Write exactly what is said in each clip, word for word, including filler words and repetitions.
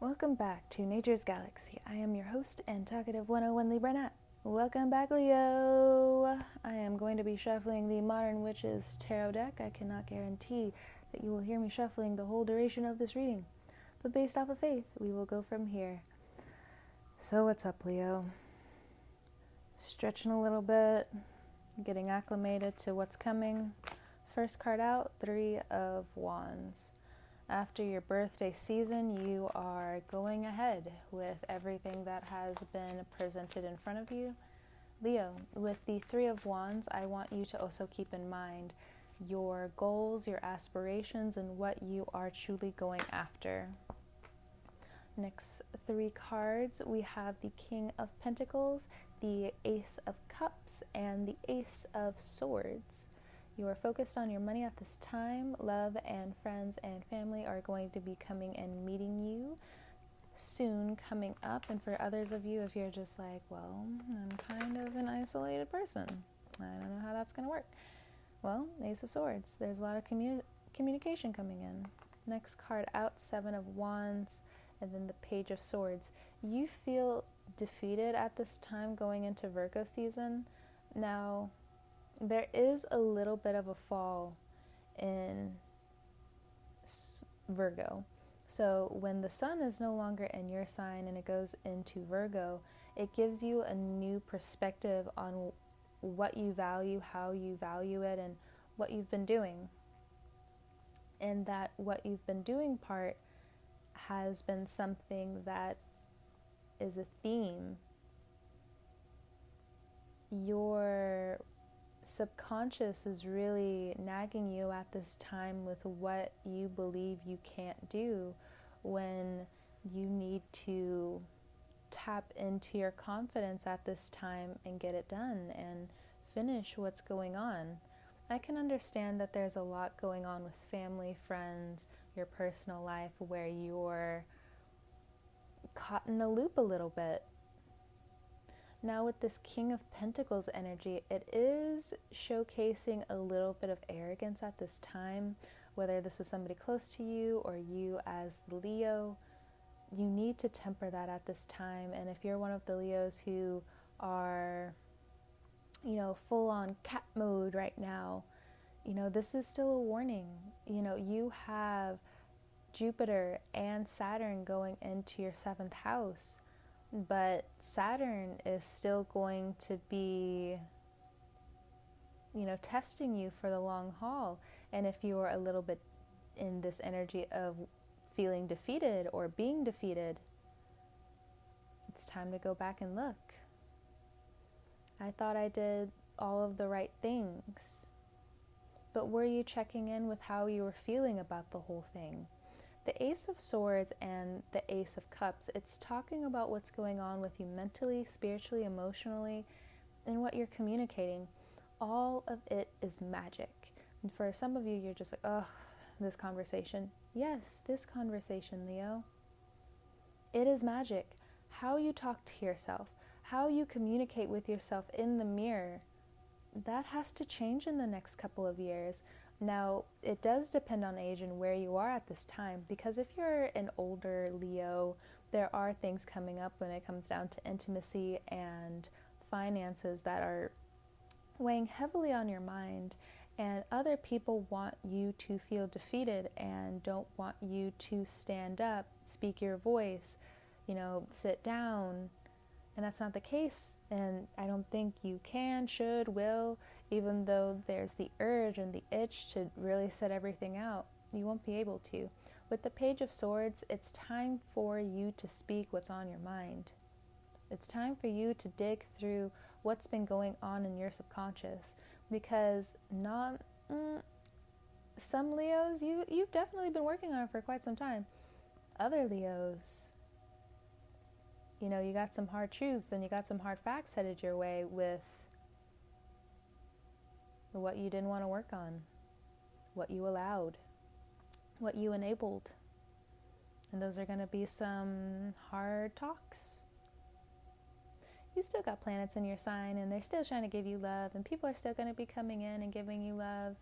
Welcome back to Nature's Galaxy. I am your host and talkative one oh one Libra. Welcome back, Leo. I am going to be shuffling the Modern Witches Tarot deck. I cannot guarantee that you will hear me shuffling the whole duration of this reading, but based off of faith, we will go from here. So what's up, Leo? Stretching a little bit, getting acclimated to what's coming. First card out, Three of Wands. After your birthday season, you are going ahead with everything that has been presented in front of you. Leo, with the Three of Wands, I want you to also keep in mind your goals, your aspirations, and what you are truly going after. Next three cards, we have the King of Pentacles, the Ace of Cups, and the Ace of Swords. You are focused on your money at this time. Love and friends and family are going to be coming and meeting you soon coming up. And for others of you, if you're just like, well, I'm kind of an isolated person, I don't know how that's going to work. Well, Ace of Swords. There's a lot of commu- communication coming in. Next card out, Seven of Wands, and then the Page of Swords. You feel defeated at this time going into Virgo season. Now, there is a little bit of a fall in Virgo. So when the sun is no longer in your sign and it goes into Virgo, it gives you a new perspective on what you value, how you value it, and what you've been doing. And that what you've been doing part has been something that is a theme. Your subconscious is really nagging you at this time with what you believe you can't do, when you need to tap into your confidence at this time and get it done and finish what's going on. I can understand that there's a lot going on with family, friends, your personal life, where you're caught in the loop a little bit. Now with this King of Pentacles energy, it is showcasing a little bit of arrogance at this time, whether this is somebody close to you or you as Leo. You need to temper that at this time. And if you're one of the Leos who are, you know, full on cat mode right now, you know, this is still a warning. You know, you have Jupiter and Saturn going into your seventh house, but Saturn is still going to be, you know, testing you for the long haul. And if you are a little bit in this energy of feeling defeated or being defeated, it's time to go back and look. I thought I did all of the right things, but were you checking in with how you were feeling about the whole thing? The Ace of Swords and the Ace of Cups, it's talking about what's going on with you mentally, spiritually, emotionally, and what you're communicating. All of it is magic. And for some of you, you're just like, oh, this conversation. Yes, this conversation, Leo. It is magic. How you talk to yourself, how you communicate with yourself in the mirror, that has to change in the next couple of years. Now, it does depend on age and where you are at this time, because if you're an older Leo, there are things coming up when it comes down to intimacy and finances that are weighing heavily on your mind, and other people want you to feel defeated and don't want you to stand up, speak your voice, you know, sit down, and that's not the case. And I don't think you can, should, will, even though there's the urge and the itch to really set everything out, you won't be able to. With the Page of Swords, it's time for you to speak what's on your mind. It's time for you to dig through what's been going on in your subconscious, because not mm, some Leos, you you've definitely been working on it for quite some time. Other Leos, you know, you got some hard truths and you got some hard facts headed your way with what you didn't want to work on, what you allowed, what you enabled. And those are going to be some hard talks. You still got planets in your sign and they're still trying to give you love, and people are still going to be coming in and giving you love.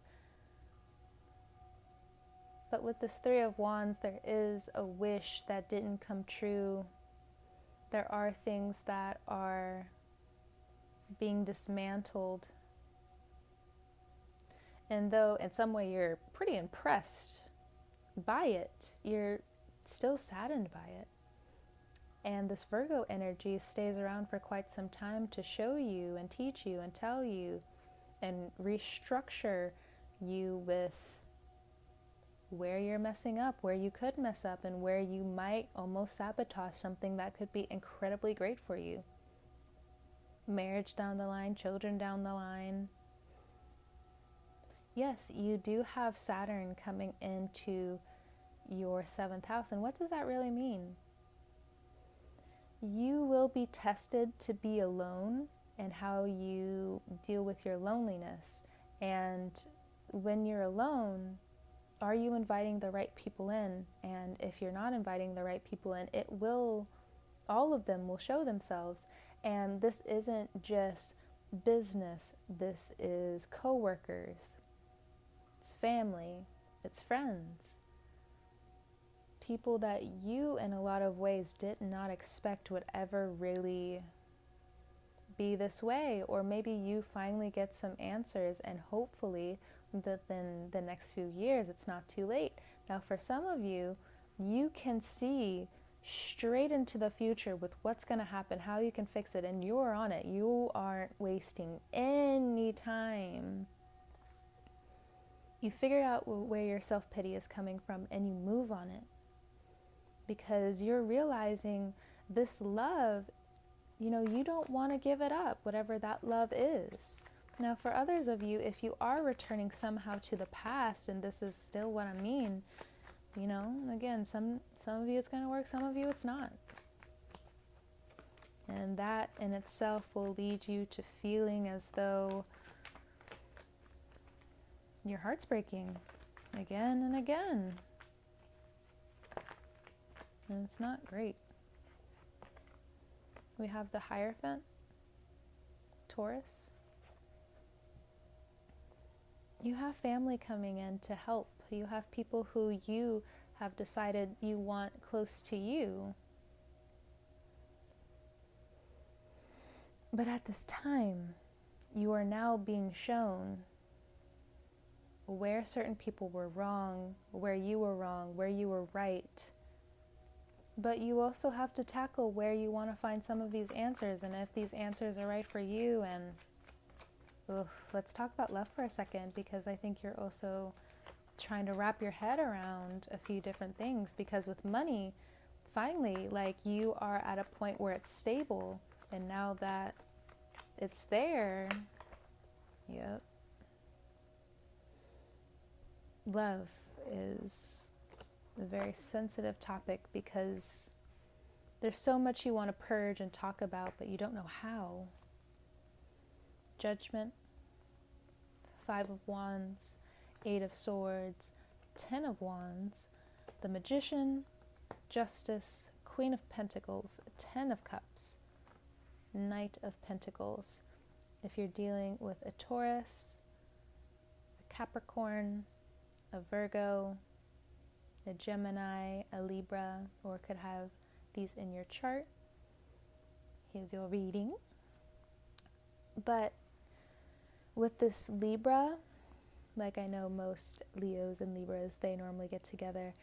But with this Three of Wands, there is a wish that didn't come true. There are things that are being dismantled. And though in some way you're pretty impressed by it, you're still saddened by it. And this Virgo energy stays around for quite some time to show you and teach you and tell you and restructure you with where you're messing up, where you could mess up, and where you might almost sabotage something that could be incredibly great for you. Marriage down the line, children down the line. Yes, you do have Saturn coming into your seventh house. And what does that really mean? You will be tested to be alone and how you deal with your loneliness. And when you're alone, are you inviting the right people in? And if you're not inviting the right people in, it will, all of them will show themselves. And this isn't just business. This is coworkers. It's family. It's friends. People that you, in a lot of ways, did not expect would ever really be this way. Or maybe you finally get some answers, and hopefully within the next few years, it's not too late. Now, for some of you, you can see straight into the future with what's going to happen, how you can fix it, and you're on it. You aren't wasting any time. You figure out where your self-pity is coming from, and you move on it. Because you're realizing this love, you know, you don't want to give it up, whatever that love is. Now, for others of you, if you are returning somehow to the past, and this is still what I mean, you know, again, some, some of you it's going to work, some of you it's not. And that in itself will lead you to feeling as though your heart's breaking again and again. And it's not great. We have the Hierophant, Taurus. You have family coming in to help. You have people who you have decided you want close to you. But at this time, you are now being shown where certain people were wrong, where you were wrong, where you were right. But you also have to tackle where you want to find some of these answers, and if these answers are right for you. And ugh, let's talk about love for a second, because I think you're also trying to wrap your head around a few different things. Because with money, finally, like, you are at a point where it's stable, and now that it's there, yep, love is a very sensitive topic, because there's so much you want to purge and talk about, but you don't know how. Judgment, Five of Wands, Eight of Swords, Ten of Wands, the Magician, Justice, Queen of Pentacles, Ten of Cups, Knight of Pentacles. If you're dealing with a Taurus, a Capricorn, a Virgo, a Gemini, a Libra, or could have these in your chart. Here's your reading. But with this Libra, like, I know most Leos and Libras, they normally get together.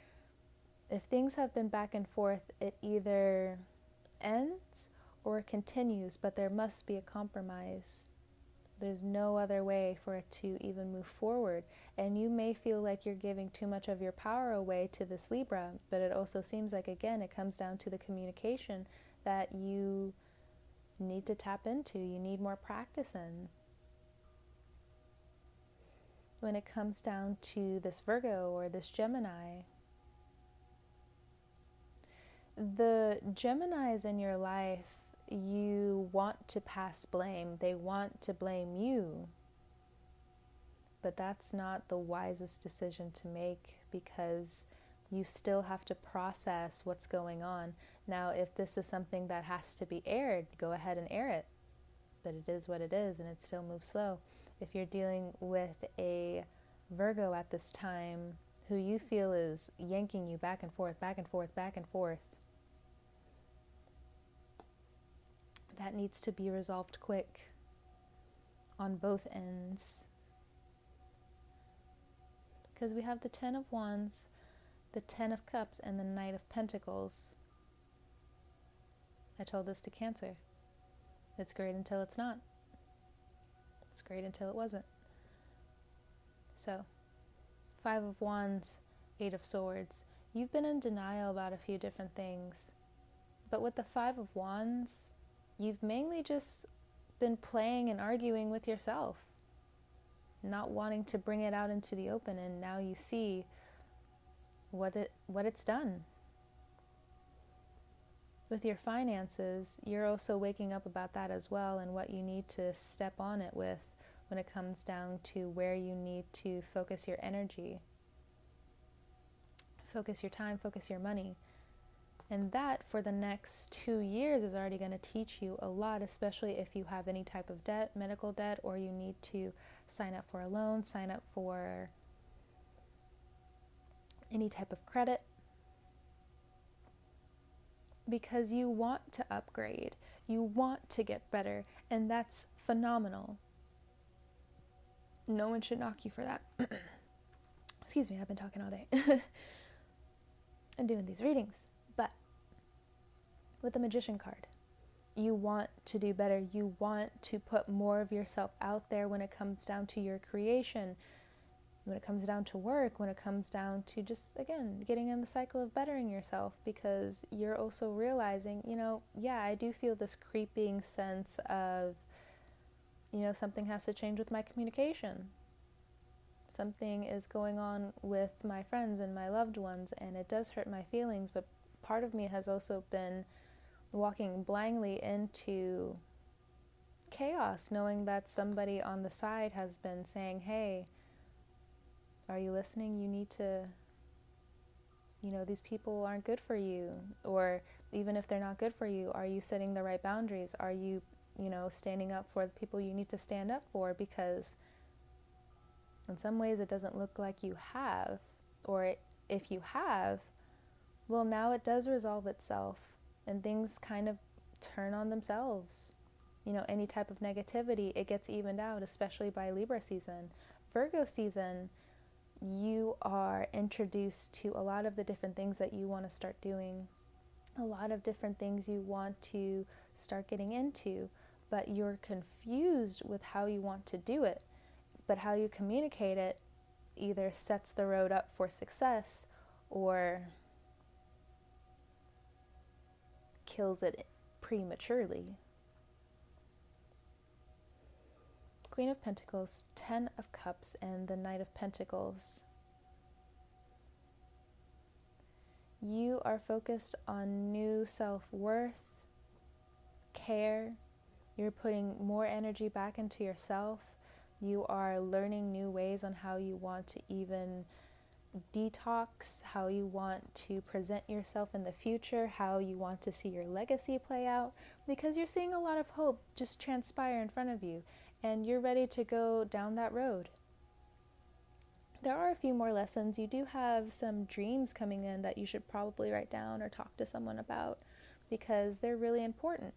If things have been back and forth, it either ends or continues, but there must be a compromise. There's no other way for it to even move forward. And you may feel like you're giving too much of your power away to this Libra, but it also seems like, again, it comes down to the communication that you need to tap into. You need more practice in. When it comes down to this Virgo or this Gemini, the Geminis in your life, you want to pass blame. They want to blame you. But that's not the wisest decision to make, because you still have to process what's going on. Now, if this is something that has to be aired, go ahead and air it. But it is what it is, and it still moves slow. If you're dealing with a Virgo at this time who you feel is yanking you back and forth, back and forth, back and forth. That needs to be resolved quick on both ends. Because we have the Ten of Wands, the Ten of Cups, and the Knight of Pentacles. I told this to Cancer. It's great until it's not. It's great until it wasn't. So, Five of Wands, Eight of Swords. You've been in denial about a few different things. But with the Five of Wands, you've mainly just been playing and arguing with yourself, not wanting to bring it out into the open, and now you see what it what it's done. With your finances, you're also waking up about that as well, and what you need to step on it with when it comes down to where you need to focus your energy, focus your time, focus your money. And that, for the next two years, is already going to teach you a lot, especially if you have any type of debt, medical debt, or you need to sign up for a loan, sign up for any type of credit. Because you want to upgrade, you want to get better, and that's phenomenal. No one should knock you for that. Excuse me, I've been talking all day. I'm doing these readings. With the Magician card, you want to do better. You want to put more of yourself out there when it comes down to your creation, when it comes down to work, when it comes down to just, again, getting in the cycle of bettering yourself, because you're also realizing, you know, yeah, I do feel this creeping sense of, you know, something has to change with my communication. Something is going on with my friends and my loved ones, and it does hurt my feelings, but part of me has also been walking blindly into chaos, knowing that somebody on the side has been saying, hey, are you listening? You need to, you know, these people aren't good for you. Or even if they're not good for you, are you setting the right boundaries? Are you, you know, standing up for the people you need to stand up for? Because in some ways it doesn't look like you have, or if you have, well, now it does resolve itself, and things kind of turn on themselves. You know, any type of negativity, it gets evened out, especially by Libra season. Virgo season, you are introduced to a lot of the different things that you want to start doing, a lot of different things you want to start getting into, but you're confused with how you want to do it. But how you communicate it either sets the road up for success or kills it prematurely. Queen of Pentacles, Ten of Cups, and the Knight of Pentacles. You are focused on new self-worth, care. You're putting more energy back into yourself. You are learning new ways on how you want to even detox, how you want to present yourself in the future, how you want to see your legacy play out, because you're seeing a lot of hope just transpire in front of you, and you're ready to go down that road. There are a few more lessons. You do have some dreams coming in that you should probably write down or talk to someone about, because they're really important.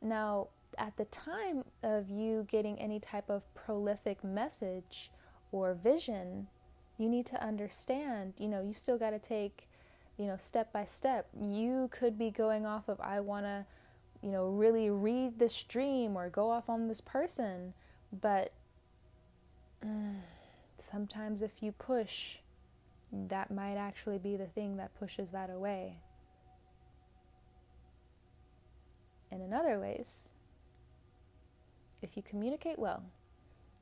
Now, at the time of you getting any type of prolific message or vision, you need to understand, you know, you still got to take, you know, step by step. You could be going off of, I want to, you know, really read this dream or go off on this person. But mm, sometimes if you push, that might actually be the thing that pushes that away. And in other ways, if you communicate well,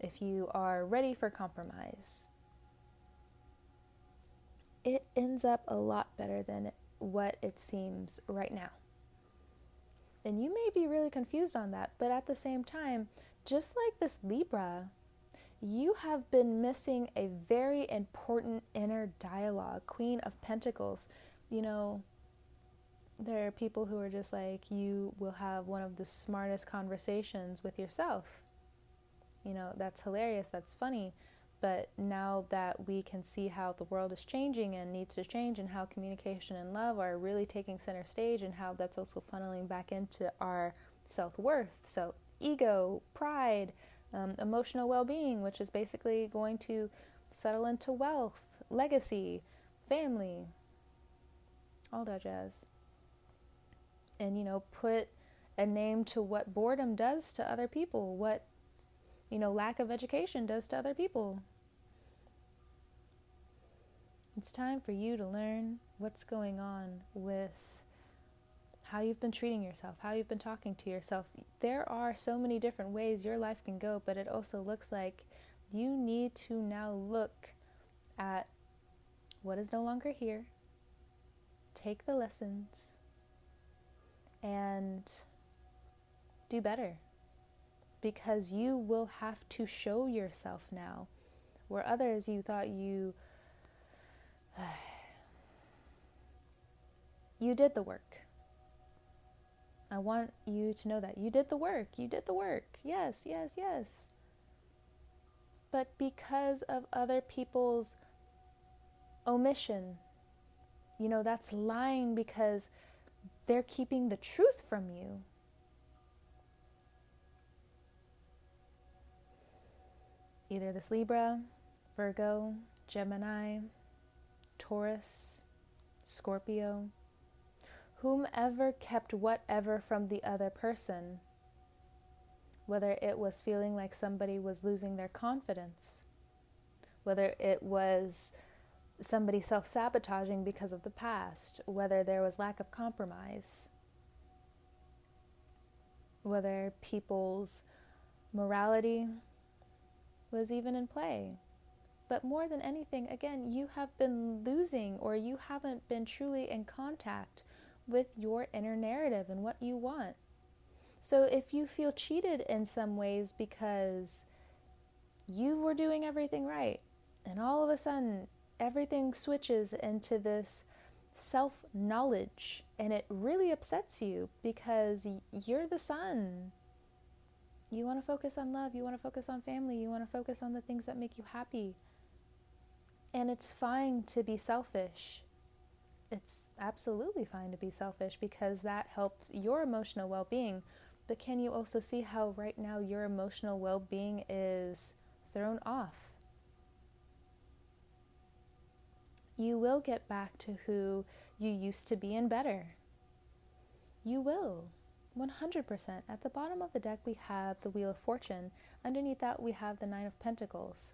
if you are ready for compromise, it ends up a lot better than what it seems right now. And you may be really confused on that, but at the same time, just like this Libra, you have been missing a very important inner dialogue. Queen of Pentacles, you know, there are people who are just like, you will have one of the smartest conversations with yourself. You know, that's hilarious, that's funny, But now that we can see how the world is changing and needs to change, and how communication and love are really taking center stage, and how that's also funneling back into our self-worth, so ego, pride, um, emotional well-being, which is basically going to settle into wealth, legacy, family, all that jazz. And, you know, put a name to what boredom does to other people, what, you know, lack of education does to other people. It's time for you to learn what's going on with how you've been treating yourself, how you've been talking to yourself. There are so many different ways your life can go, but it also looks like you need to now look at what is no longer here, take the lessons, and do better. Because you will have to show yourself now, where others you thought you, you did the work. I want you to know that. You did the work. You did the work. Yes, yes, yes. But because of other people's omission, you know, that's lying, because they're keeping the truth from you. Either this Libra, Virgo, Gemini, Taurus, Scorpio, whomever kept whatever from the other person, whether it was feeling like somebody was losing their confidence, whether it was somebody self-sabotaging because of the past, whether there was lack of compromise, whether people's morality was even in play. But more than anything, again, you have been losing, or you haven't been truly in contact with your inner narrative and what you want. So if you feel cheated in some ways because you were doing everything right, and all of a sudden everything switches into this self-knowledge, and it really upsets you because you're the sun. You want to focus on love, you want to focus on family, you want to focus on the things that make you happy. And it's fine to be selfish. It's absolutely fine to be selfish, because that helps your emotional well-being. But can you also see how right now your emotional well-being is thrown off? You will get back to who you used to be and better. You will. one hundred percent. At the bottom of the deck, we have the Wheel of Fortune. Underneath that, we have the Nine of Pentacles.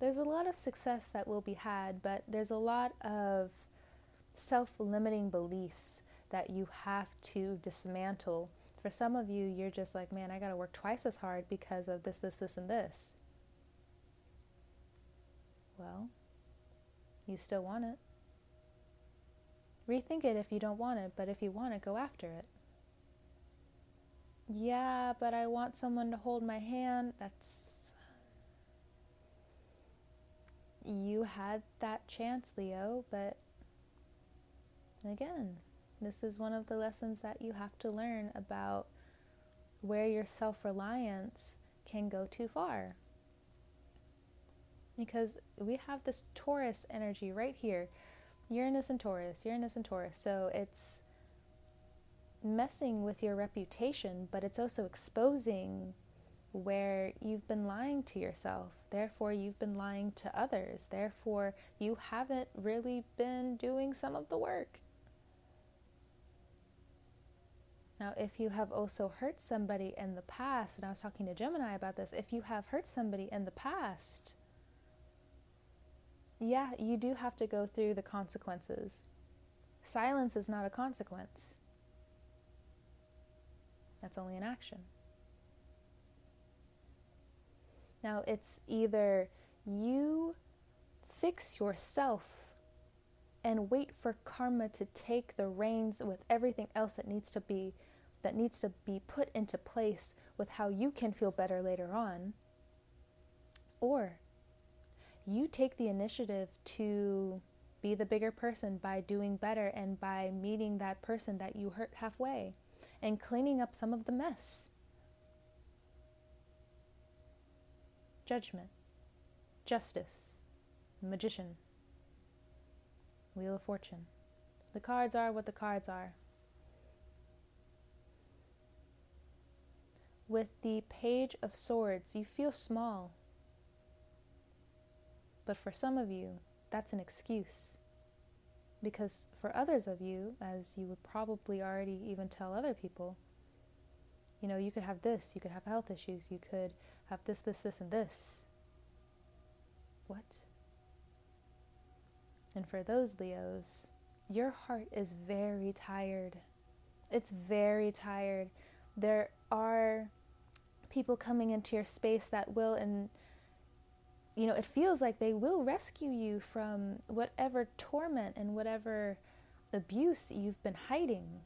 There's a lot of success that will be had, but there's a lot of self-limiting beliefs that you have to dismantle. For some of you, you're just like, man, I gotta work twice as hard because of this, this, this, and this. Well, you still want it. Rethink it if you don't want it, but if you want it, go after it. Yeah, but I want someone to hold my hand. That's... You had that chance, Leo, but again, this is one of the lessons that you have to learn about where your self-reliance can go too far. Because we have this Taurus energy right here. Uranus and Taurus, Uranus and Taurus. So it's messing with your reputation, but it's also exposing where you've been lying to yourself. Therefore, you've been lying to others. Therefore, you haven't really been doing some of the work. Now, if you have also hurt somebody in the past, and I was talking to Gemini about this, if you have hurt somebody in the past, yeah, you do have to go through the consequences. Silence is not a consequence. That's only an action. Now, it's either you fix yourself and wait for karma to take the reins with everything else that needs to be, that needs to be put into place with how you can feel better later on, or you take the initiative to be the bigger person by doing better and by meeting that person that you hurt halfway and cleaning up some of the mess. Judgment, Justice, Magician, Wheel of Fortune. The cards are what the cards are. With the Page of Swords, you feel small. But for some of you, that's an excuse. Because for others of you, as you would probably already even tell other people, you know, you could have this, you could have health issues, you could have this, this, this, and this. What? And for those Leos, your heart is very tired. It's very tired. There are people coming into your space that will, and you know, it feels like they will rescue you from whatever torment and whatever abuse you've been hiding.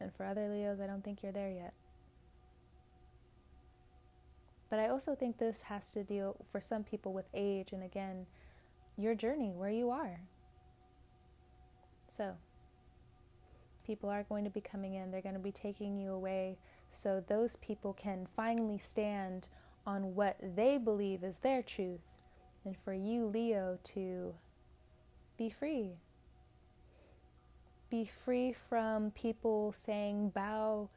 And for other Leos, I don't think you're there yet. But I also think this has to deal, for some people, with age and, again, your journey, where you are. So, people are going to be coming in. They're going to be taking you away so those people can finally stand on what they believe is their truth, and for you, Leo, to be free. Be free from people saying, bow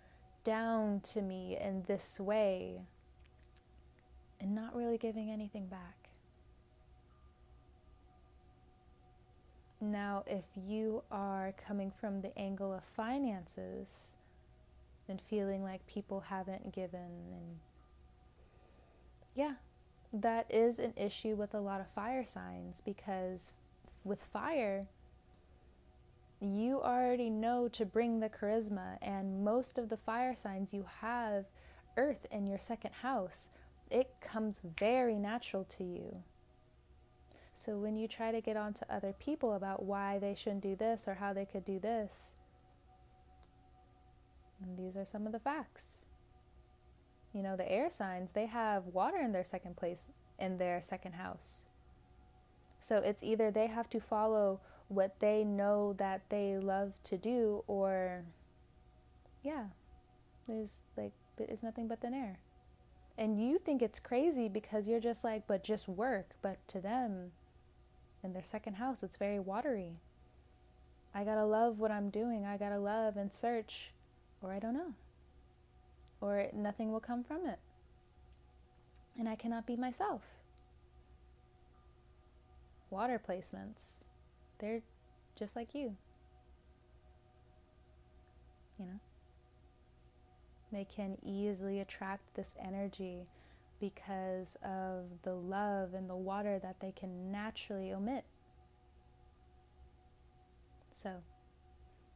down to me in this way, and not really giving anything back. Now, if you are coming from the angle of finances and feeling like people haven't given, and yeah, that is an issue with a lot of fire signs, because with fire, you already know to bring the charisma, and most of the fire signs, you have earth in your second house. It comes very natural to you. So when you try to get on to other people about why they shouldn't do this or how they could do this, these are some of the facts. You know, the air signs, they have water in their second place, in their second house. So it's either they have to follow what they know that they love to do, or, yeah, there's, like, it's nothing but thin air. And you think it's crazy because you're just like, but just work. But to them, in their second house, it's very watery. I gotta love what I'm doing. I gotta love and search, or I don't know. Or nothing will come from it. And I cannot be myself. Water placements. They're just like you. You know? They can easily attract this energy because of the love and the water that they can naturally omit. So,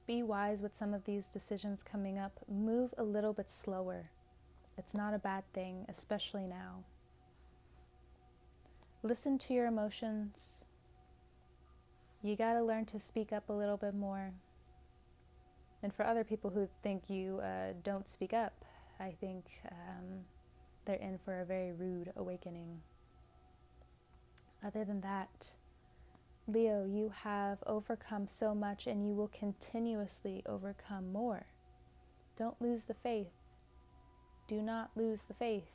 be wise with some of these decisions coming up. Move a little bit slower. It's not a bad thing, especially now. Listen to your emotions. You gotta learn to speak up a little bit more. And for other people who think you uh, don't speak up, I think um, they're in for a very rude awakening. Other than that, Leo, you have overcome so much, and you will continuously overcome more. Don't lose the faith. Do not lose the faith.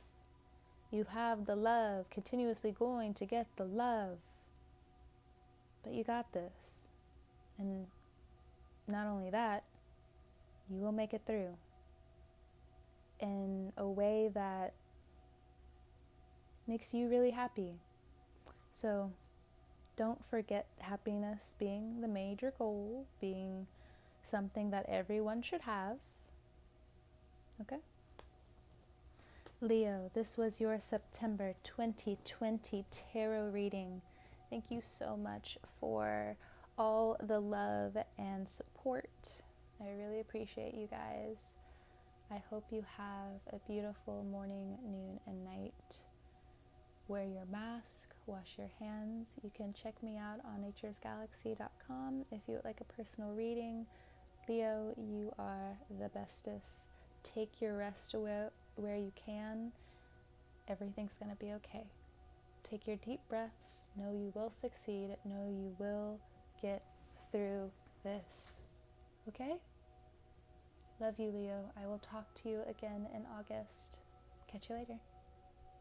You have the love, continuously going to get the love. But you got this. And not only that, you will make it through in a way that makes you really happy. So, don't forget happiness being the major goal, being something that everyone should have. Okay? Leo, this was your September twenty twenty tarot reading. Thank you so much for all the love and support. I really appreciate you guys. I hope you have a beautiful morning, noon, and night. Wear your mask, wash your hands. You can check me out on natures galaxy dot com if you would like a personal reading. Leo, you are the bestest. Take your rest where you can. Everything's going to be okay. Take your deep breaths. Know you will succeed. Know you will get through this. Okay? Love you, Leo. I will talk to you again in August. Catch you later.